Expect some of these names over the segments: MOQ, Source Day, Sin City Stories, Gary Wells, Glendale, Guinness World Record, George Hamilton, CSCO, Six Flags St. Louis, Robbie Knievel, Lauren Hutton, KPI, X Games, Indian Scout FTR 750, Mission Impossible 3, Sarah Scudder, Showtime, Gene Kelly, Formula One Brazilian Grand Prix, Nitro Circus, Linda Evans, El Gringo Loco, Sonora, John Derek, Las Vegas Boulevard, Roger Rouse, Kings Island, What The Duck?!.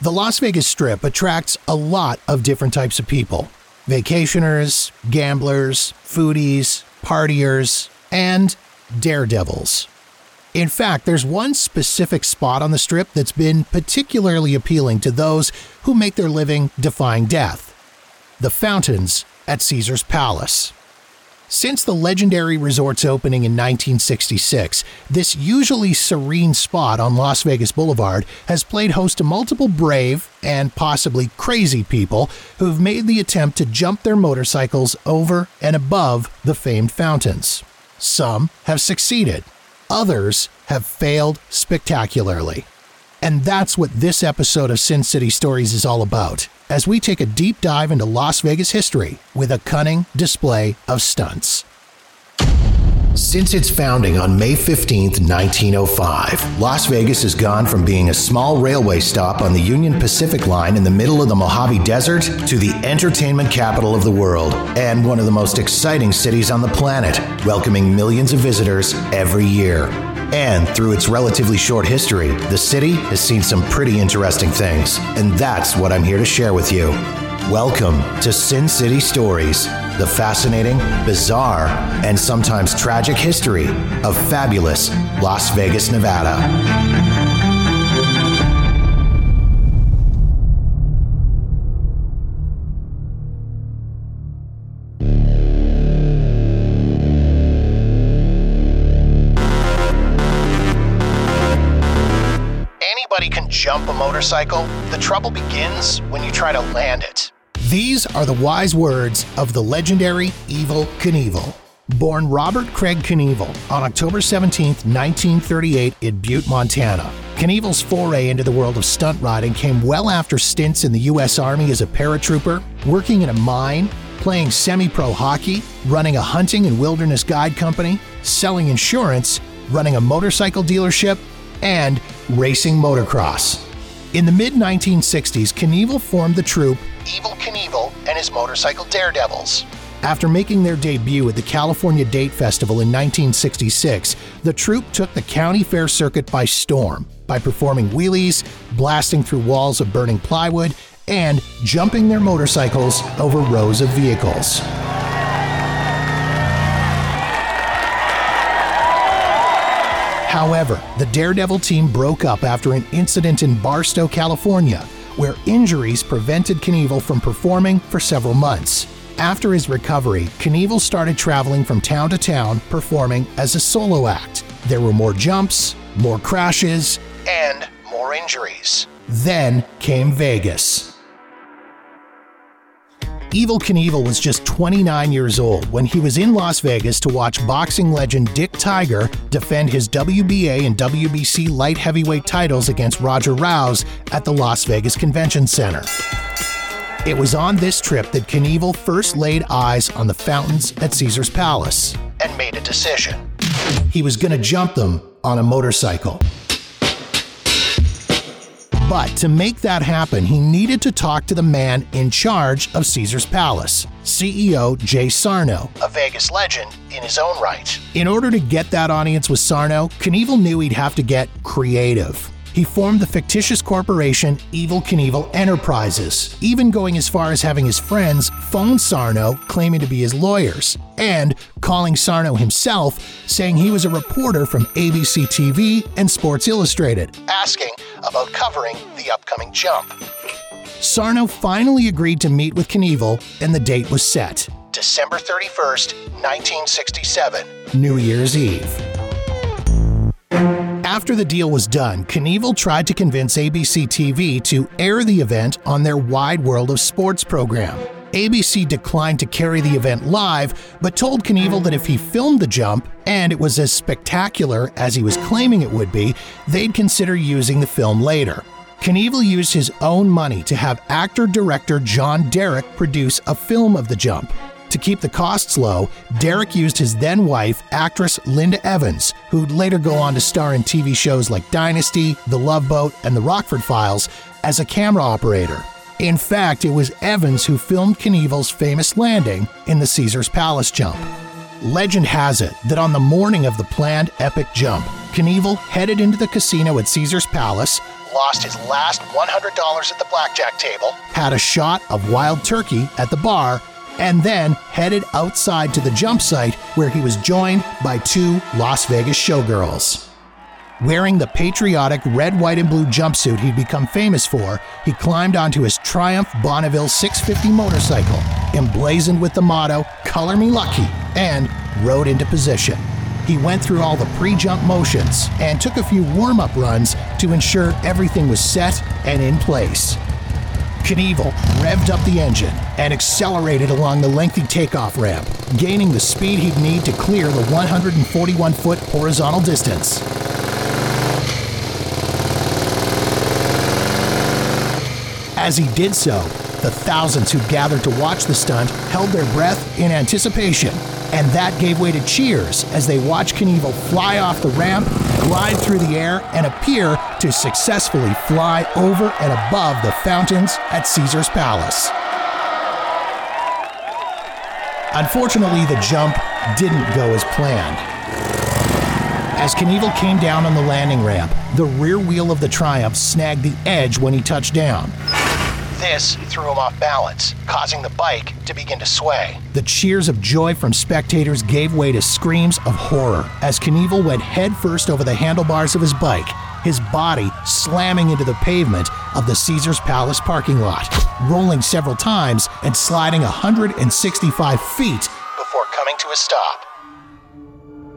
The Las Vegas Strip attracts a lot of different types of people. Vacationers, gamblers, foodies, partiers, and daredevils. In fact, there's one specific spot on the Strip that's been particularly appealing to those who make their living defying death. The fountains at Caesars Palace. Since the legendary resort's opening in 1966, this usually serene spot on Las Vegas Boulevard has played host to multiple brave and possibly crazy people who've made the attempt to jump their motorcycles over and above the famed fountains. Some have succeeded. Others have failed spectacularly. And that's what this episode of Sin City Stories is all about, as we take a deep dive into Las Vegas history with a cunning display of stunts. Since its founding on May 15, 1905, Las Vegas has gone from being a small railway stop on the Union Pacific Line in the middle of the Mojave Desert to the entertainment capital of the world and one of the most exciting cities on the planet, welcoming millions of visitors every year. And through its relatively short history, the city has seen some pretty interesting things, and that's what I'm here to share with you. Welcome to Sin City Stories, the fascinating, bizarre, and sometimes tragic history of fabulous Las Vegas, Nevada. Jump a motorcycle, the trouble begins when you try to land it. These are the wise words of the legendary Evel Knievel. Born Robert Craig Knievel on October 17, 1938 in Butte, Montana. Knievel's foray into the world of stunt riding came well after stints in the U.S. Army as a paratrooper, working in a mine, playing semi-pro hockey, running a hunting and wilderness guide company, selling insurance, running a motorcycle dealership, and racing motocross. In the mid-1960s, Knievel formed the troupe Evel Knievel and his Motorcycle Daredevils. After making their debut at the California Date Festival in 1966, the troupe took the county fair circuit by storm by performing wheelies, blasting through walls of burning plywood, and jumping their motorcycles over rows of vehicles. However, the Daredevil team broke up after an incident in Barstow, California, where injuries prevented Knievel from performing for several months. After his recovery, Knievel started traveling from town to town, performing as a solo act. There were more jumps, more crashes, and more injuries. Then came Vegas. Evel Knievel was just 29 years old when he was in Las Vegas to watch boxing legend Dick Tiger defend his WBA and WBC light heavyweight titles against Roger Rouse at the Las Vegas Convention Center. It was on this trip that Knievel first laid eyes on the fountains at Caesars Palace and made a decision. He was going to jump them on a motorcycle. But to make that happen, he needed to talk to the man in charge of Caesars Palace, CEO Jay Sarno, a Vegas legend in his own right. In order to get that audience with Sarno, Knievel knew he'd have to get creative. He formed the fictitious corporation Evel Knievel Enterprises, even going as far as having his friends phone Sarno claiming to be his lawyers, and calling Sarno himself saying he was a reporter from ABC TV and Sports Illustrated, asking about covering the upcoming jump. Sarno finally agreed to meet with Knievel, and the date was set. December 31st, 1967, New Year's Eve. After the deal was done, Knievel tried to convince ABC TV to air the event on their Wide World of Sports program. ABC declined to carry the event live, but told Knievel that if he filmed the jump, and it was as spectacular as he was claiming it would be, they'd consider using the film later. Knievel used his own money to have actor-director John Derek produce a film of the jump. To keep the costs low, Derek used his then-wife, actress Linda Evans, who'd later go on to star in TV shows like Dynasty, The Love Boat, and The Rockford Files, as a camera operator. In fact, it was Evans who filmed Knievel's famous landing in the Caesars Palace jump. Legend has it that on the morning of the planned epic jump, Knievel headed into the casino at Caesars Palace, lost his last $100 at the blackjack table, had a shot of wild turkey at the bar, and then headed outside to the jump site where he was joined by two Las Vegas showgirls. Wearing the patriotic red, white, and blue jumpsuit he'd become famous for, he climbed onto his Triumph Bonneville 650 motorcycle, emblazoned with the motto, "Color Me Lucky," and rode into position. He went through all the pre-jump motions and took a few warm-up runs to ensure everything was set and in place. Knievel revved up the engine and accelerated along the lengthy takeoff ramp, gaining the speed he'd need to clear the 141-foot horizontal distance. As he did so, the thousands who gathered to watch the stunt held their breath in anticipation, and that gave way to cheers as they watched Knievel fly off the ramp, glide through the air, and appear to successfully fly over and above the fountains at Caesars Palace. Unfortunately, the jump didn't go as planned. As Knievel came down on the landing ramp, the rear wheel of the Triumph snagged the edge when he touched down. This threw him off balance, causing the bike to begin to sway. The cheers of joy from spectators gave way to screams of horror as Knievel went headfirst over the handlebars of his bike, his body slamming into the pavement of the Caesars Palace parking lot, rolling several times and sliding 165 feet before coming to a stop.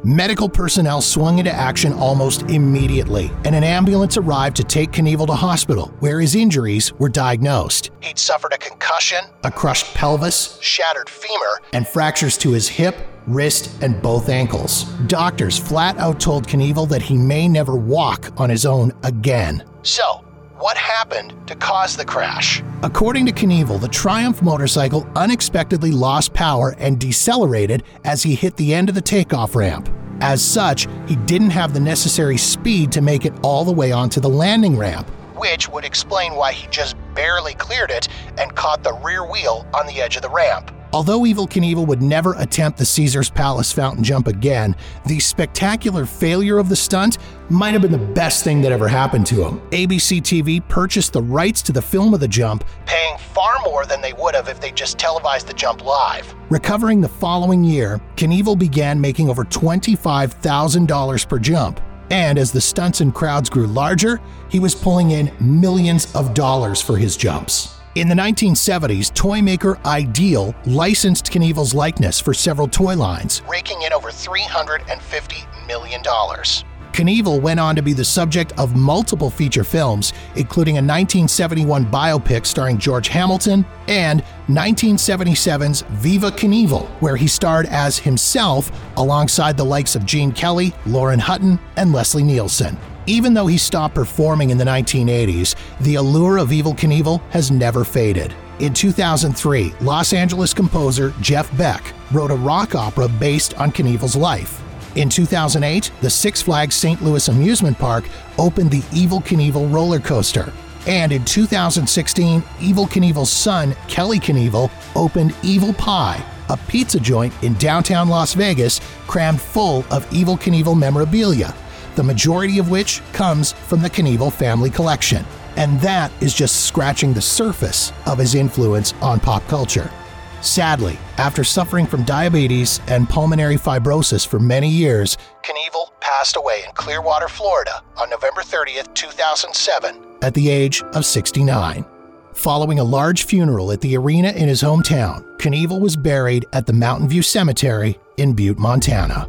Medical personnel swung into action almost immediately, and an ambulance arrived to take Knievel to hospital, where his injuries were diagnosed. He'd suffered a concussion, a crushed pelvis, shattered femur, and fractures to his hip, wrist, and both ankles. Doctors flat out told Knievel that he may never walk on his own again. So, what happened to cause the crash? According to Knievel, the Triumph motorcycle unexpectedly lost power and decelerated as he hit the end of the takeoff ramp. As such, he didn't have the necessary speed to make it all the way onto the landing ramp, which would explain why he just barely cleared it and caught the rear wheel on the edge of the ramp. Although Evel Knievel would never attempt the Caesars Palace fountain jump again, the spectacular failure of the stunt might have been the best thing that ever happened to him. ABC TV purchased the rights to the film of the jump, paying far more than they would have if they just televised the jump live. Recovering the following year, Knievel began making over $25,000 per jump. And as the stunts and crowds grew larger, he was pulling in millions of dollars for his jumps. In the 1970s, toy maker Ideal licensed Knievel's likeness for several toy lines, raking in over $350 million. Knievel went on to be the subject of multiple feature films, including a 1971 biopic starring George Hamilton and 1977's Viva Knievel, where he starred as himself alongside the likes of Gene Kelly, Lauren Hutton, and Leslie Nielsen. Even though he stopped performing in the 1980s, the allure of Evel Knievel has never faded. In 2003, Los Angeles composer Jeff Beck wrote a rock opera based on Knievel's life. In 2008, the Six Flags St. Louis amusement park opened the Evel Knievel roller coaster. And in 2016, Evel Knievel's son, Kelly Knievel, opened Evil Pie, a pizza joint in downtown Las Vegas crammed full of Evel Knievel memorabilia, the majority of which comes from the Knievel family collection. And that is just scratching the surface of his influence on pop culture. Sadly, after suffering from diabetes and pulmonary fibrosis for many years, Knievel passed away in Clearwater, Florida on November 30th, 2007, at the age of 69. Following a large funeral at the arena in his hometown, Knievel was buried at the Mountain View Cemetery in Butte, Montana.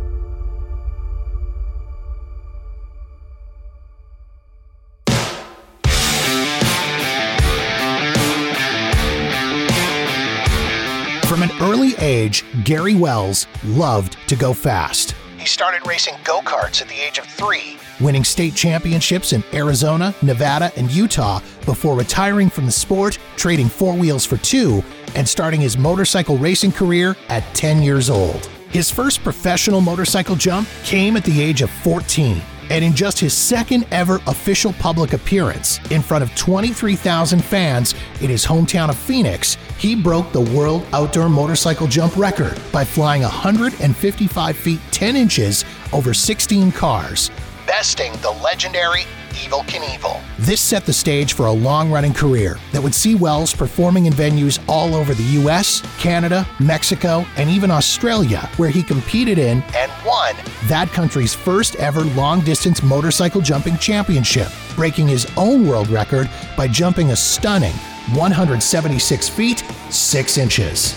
From an early age, Gary Wells loved to go fast. He started racing go-karts at the age of 3, winning state championships in Arizona, Nevada, and Utah before retiring from the sport, trading 4 wheels for 2, and starting his motorcycle racing career at 10 years old. His first professional motorcycle jump came at the age of 14, and in just his second ever official public appearance, in front of 23,000 fans in his hometown of Phoenix, he broke the world outdoor motorcycle jump record by flying 155 feet 10 inches over 16 cars, besting the legendary Evel Knievel. This set the stage for a long-running career that would see Wells performing in venues all over the U.S., Canada, Mexico, and even Australia, where he competed in and won that country's first ever long-distance motorcycle jumping championship, breaking his own world record by jumping a stunning 176 feet, 6 inches.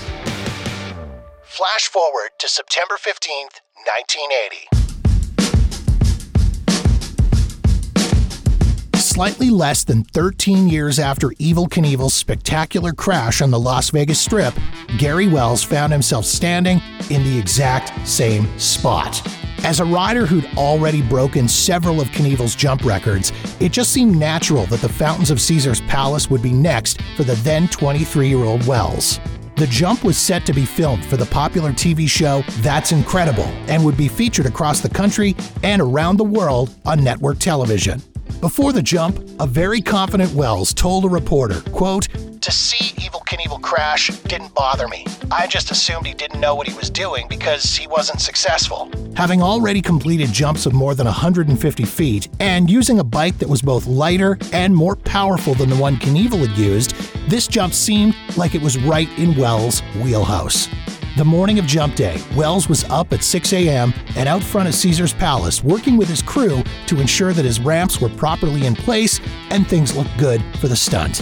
Flash forward to September 15th, 1980. Slightly less than 13 years after Evel Knievel's spectacular crash on the Las Vegas Strip, Gary Wells found himself standing in the exact same spot. As a rider who'd already broken several of Knievel's jump records, it just seemed natural that the fountains of Caesars Palace would be next for the then 23-year-old Wells. The jump was set to be filmed for the popular TV show That's Incredible and would be featured across the country and around the world on network television. Before the jump, a very confident Wells told a reporter, quote, "To see Evel Knievel crash didn't bother me. I just assumed he didn't know what he was doing because he wasn't successful." Having already completed jumps of more than 150 feet and using a bike that was both lighter and more powerful than the one Knievel had used, this jump seemed like it was right in Wells' wheelhouse. The morning of jump day, Wells was up at 6 a.m. and out front of Caesars Palace working with his crew to ensure that his ramps were properly in place and things looked good for the stunt.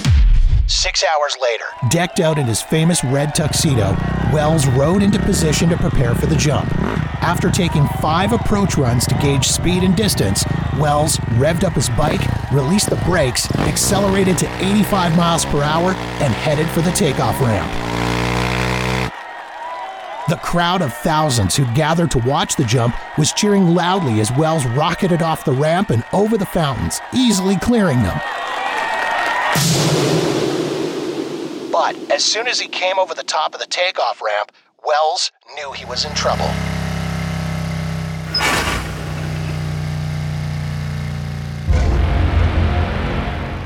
6 hours later, decked out in his famous red tuxedo, Wells rode into position to prepare for the jump. After taking 5 approach runs to gauge speed and distance, Wells revved up his bike, released the brakes, accelerated to 85 miles per hour, and headed for the takeoff ramp. The crowd of thousands who'd gathered to watch the jump was cheering loudly as Wells rocketed off the ramp and over the fountains, easily clearing them. But as soon as he came over the top of the takeoff ramp, Wells knew he was in trouble.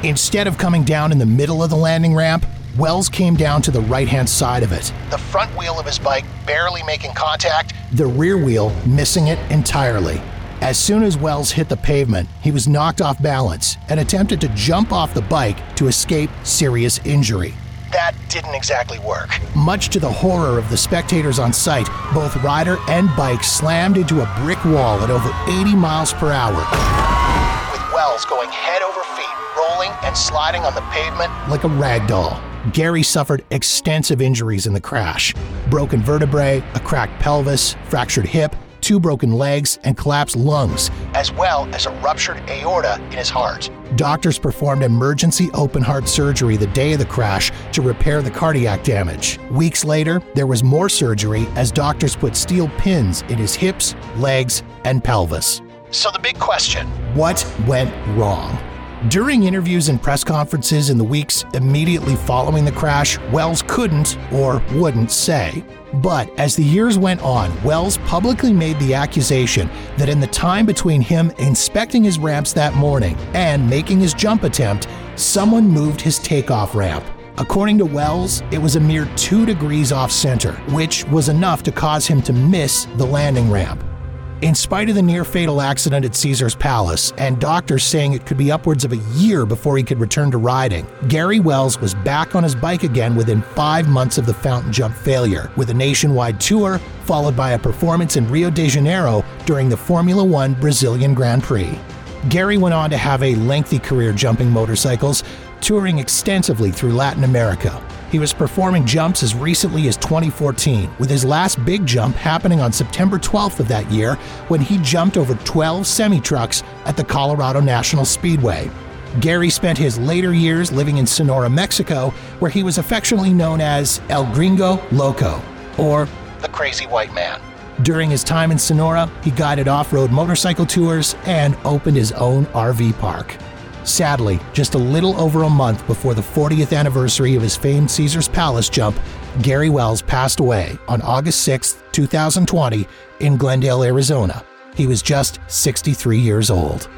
Instead of coming down in the middle of the landing ramp, Wells came down to the right-hand side of it, the front wheel of his bike barely making contact, the rear wheel missing it entirely. As soon as Wells hit the pavement, he was knocked off balance and attempted to jump off the bike to escape serious injury. That didn't exactly work. Much to the horror of the spectators on site, both rider and bike slammed into a brick wall at over 80 miles per hour, with Wells going head over feet, rolling and sliding on the pavement like a rag doll. Gary suffered extensive injuries in the crash. Broken vertebrae, a cracked pelvis, fractured hip, 2 broken legs, and collapsed lungs, as well as a ruptured aorta in his heart. Doctors performed emergency open-heart surgery the day of the crash to repair the cardiac damage. Weeks later, there was more surgery as doctors put steel pins in his hips, legs, and pelvis. So the big question: what went wrong? During interviews and press conferences in the weeks immediately following the crash, Wells couldn't or wouldn't say. But as the years went on, Wells publicly made the accusation that in the time between him inspecting his ramps that morning and making his jump attempt, someone moved his takeoff ramp. According to Wells, it was a mere 2 degrees off center, which was enough to cause him to miss the landing ramp. In spite of the near-fatal accident at Caesars Palace and doctors saying it could be upwards of a year before he could return to riding, Gary Wells was back on his bike again within 5 months of the fountain jump failure, with a nationwide tour followed by a performance in Rio de Janeiro during the Formula One Brazilian Grand Prix. Gary went on to have a lengthy career jumping motorcycles, touring extensively through Latin America. He was performing jumps as recently as 2014, with his last big jump happening on September 12th of that year when he jumped over 12 semi-trucks at the Colorado National Speedway. Gary spent his later years living in Sonora, Mexico, where he was affectionately known as El Gringo Loco, or the Crazy White Man. During his time in Sonora, he guided off-road motorcycle tours and opened his own RV park. Sadly, just a little over a month before the 40th anniversary of his famed Caesars Palace jump, Gary Wells passed away on August 6, 2020, in Glendale, Arizona. He was just 63 years old.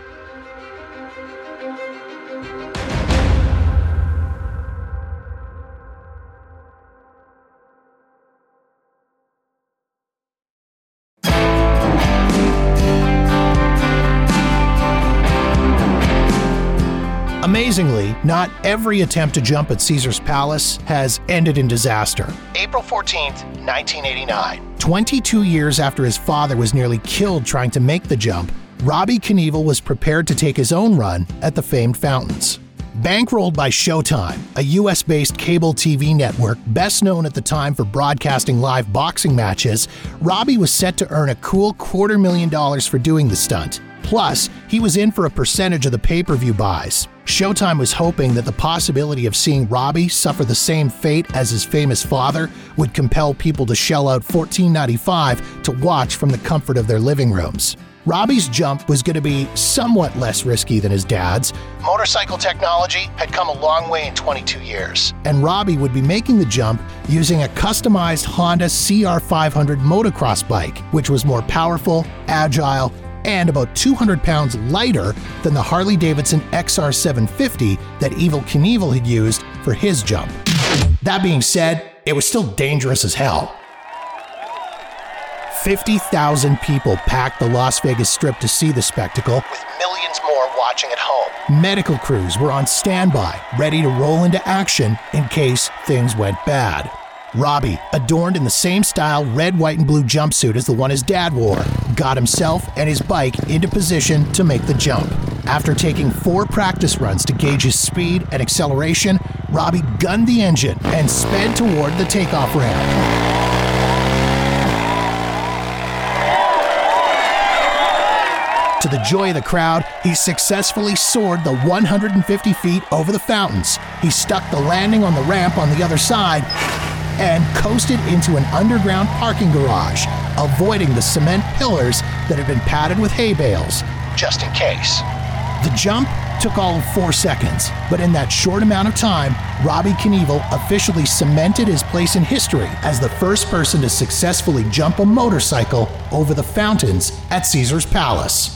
Amazingly, not every attempt to jump at Caesars Palace has ended in disaster. April 14th, 1989. 22 years after his father was nearly killed trying to make the jump, Robbie Knievel was prepared to take his own run at the famed fountains. Bankrolled by Showtime, a U.S.-based cable TV network best known at the time for broadcasting live boxing matches, Robbie was set to earn a cool $250,000 for doing the stunt. Plus, he was in for a percentage of the pay-per-view buys. Showtime was hoping that the possibility of seeing Robbie suffer the same fate as his famous father would compel people to shell out $14.95 to watch from the comfort of their living rooms. Robbie's jump was going to be somewhat less risky than his dad's. Motorcycle technology had come a long way in 22 years. And Robbie would be making the jump using a customized Honda CR500 motocross bike, which was more powerful, agile, and about 200 pounds lighter than the Harley-Davidson XR750 that Evel Knievel had used for his jump. That being said, it was still dangerous as hell. 50,000 people packed the Las Vegas Strip to see the spectacle, with millions more watching at home. Medical crews were on standby, ready to roll into action in case things went bad. Robbie, adorned in the same style red, white, and blue jumpsuit as the one his dad wore, got himself and his bike into position to make the jump. After taking 4 practice runs to gauge his speed and acceleration, Robbie gunned the engine and sped toward the takeoff ramp. To the joy of the crowd, he successfully soared the 150 feet over the fountains. He stuck the landing on the ramp on the other side and coasted into an underground parking garage, avoiding the cement pillars that had been padded with hay bales, just in case. The jump took all of 4 seconds, but in that short amount of time, Robbie Knievel officially cemented his place in history as the first person to successfully jump a motorcycle over the fountains at Caesar's Palace.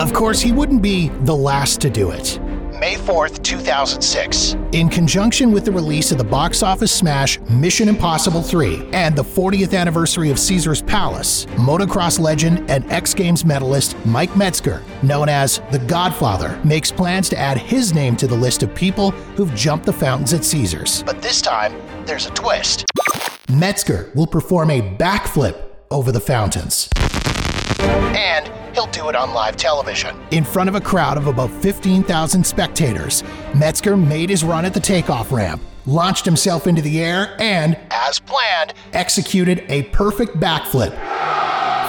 Of course, he wouldn't be the last to do it. May 4th, 2006. In conjunction with the release of the box office smash Mission Impossible 3 and the 40th anniversary of Caesar's Palace, motocross legend and X Games medalist Mike Metzger, known as The Godfather, makes plans to add his name to the list of people who've jumped the fountains at Caesar's. But this time, there's a twist. Metzger will perform a backflip over the fountains. And he'll do it on live television. In front of a crowd of about 15,000 spectators, Metzger made his run at the takeoff ramp, launched himself into the air, and, as planned, executed a perfect backflip,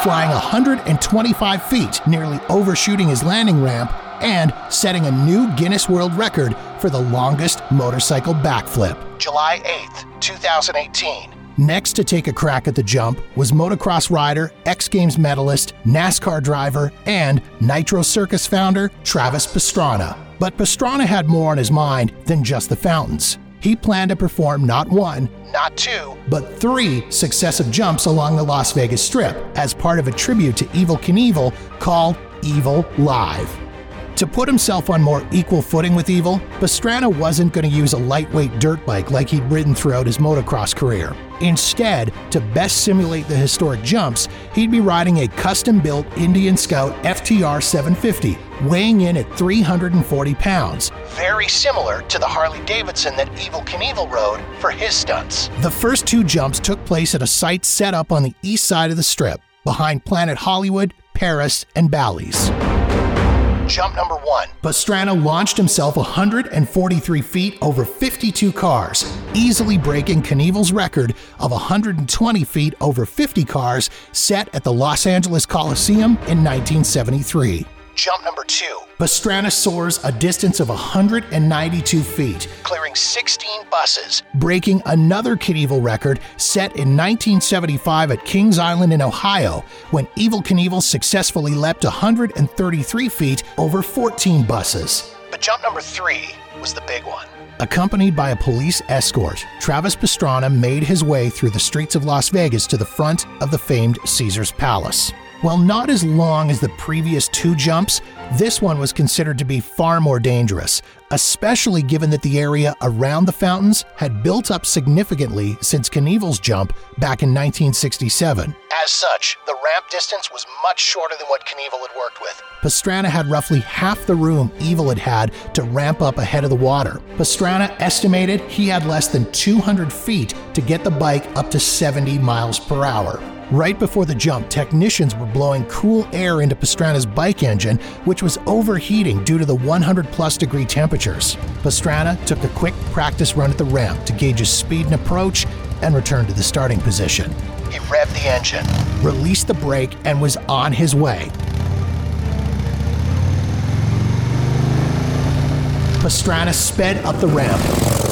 flying 125 feet, nearly overshooting his landing ramp, and setting a new Guinness World Record for the longest motorcycle backflip. July 8th, 2018. Next to take a crack at the jump was motocross rider, X Games medalist, NASCAR driver, and Nitro Circus founder Travis Pastrana. But Pastrana had more on his mind than just the fountains. He planned to perform not 1, not 2, but 3 successive jumps along the Las Vegas Strip as part of a tribute to Evel Knievel called Evil Live. To put himself on more equal footing with Evil, Pastrana wasn't going to use a lightweight dirt bike like he'd ridden throughout his motocross career. Instead, to best simulate the historic jumps, he'd be riding a custom-built Indian Scout FTR 750, weighing in at 340 pounds. Very similar to the Harley-Davidson that Evel Knievel rode for his stunts. The first 2 jumps took place at a site set up on the east side of the Strip, behind Planet Hollywood, Paris, and Bally's. Jump number 1. Pastrana launched himself 143 feet over 52 cars, easily breaking Knievel's record of 120 feet over 50 cars set at the Los Angeles Coliseum in 1973. Jump number 2. Pastrana soars a distance of 192 feet, clearing 16 buses, breaking another Knievel record set in 1975 at Kings Island in Ohio, when Evel Knievel successfully leapt 133 feet over 14 buses. But jump number 3 was the big one. Accompanied by a police escort, Travis Pastrana made his way through the streets of Las Vegas to the front of the famed Caesars Palace. While not as long as the previous two jumps, this one was considered to be far more dangerous, especially given that the area around the fountains had built up significantly since Knievel's jump back in 1967. As such, the ramp distance was much shorter than what Knievel had worked with. Pastrana had roughly half the room Evil had had to ramp up ahead of the water. Pastrana estimated he had less than 200 feet to get the bike up to 70 miles per hour. Right before the jump, technicians were blowing cool air into Pastrana's bike engine, which was overheating due to the 100-plus degree temperatures. Pastrana took a quick practice run at the ramp to gauge his speed and approach and returned to the starting position. He revved the engine, released the brake, and was on his way. Pastrana sped up the ramp,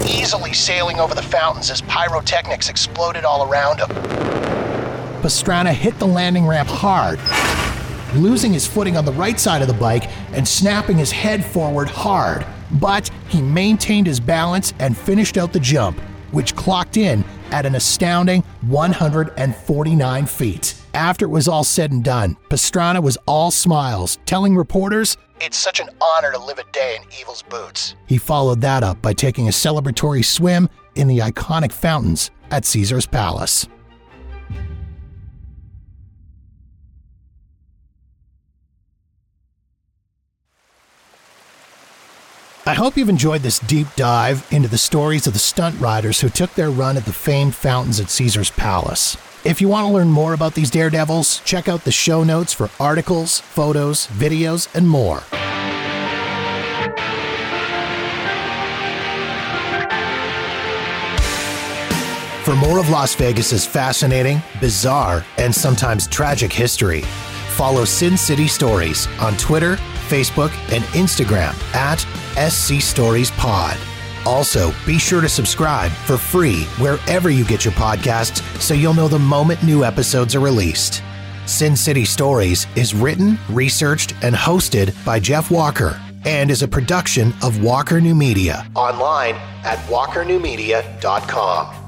easily sailing over the fountains as pyrotechnics exploded all around him. Pastrana hit the landing ramp hard, losing his footing on the right side of the bike and snapping his head forward hard. But he maintained his balance and finished out the jump, which clocked in at an astounding 149 feet. After it was all said and done, Pastrana was all smiles, telling reporters, "It's such an honor to live a day in Evil's boots." He followed that up by taking a celebratory swim in the iconic fountains at Caesars Palace. I hope you've enjoyed this deep dive into the stories of the stunt riders who took their run at the famed fountains at Caesar's Palace. If you want to learn more about these daredevils, check out the show notes for articles, photos, videos, and more. For more of Las Vegas's fascinating, bizarre, and sometimes tragic history, follow Sin City Stories on Twitter, Facebook, and Instagram at SCStoriesPod. Also, be sure to subscribe for free wherever you get your podcasts so you'll know the moment new episodes are released. Sin City Stories is written, researched, and hosted by Jeff Walker and is a production of Walker New Media, online at walkernewmedia.com.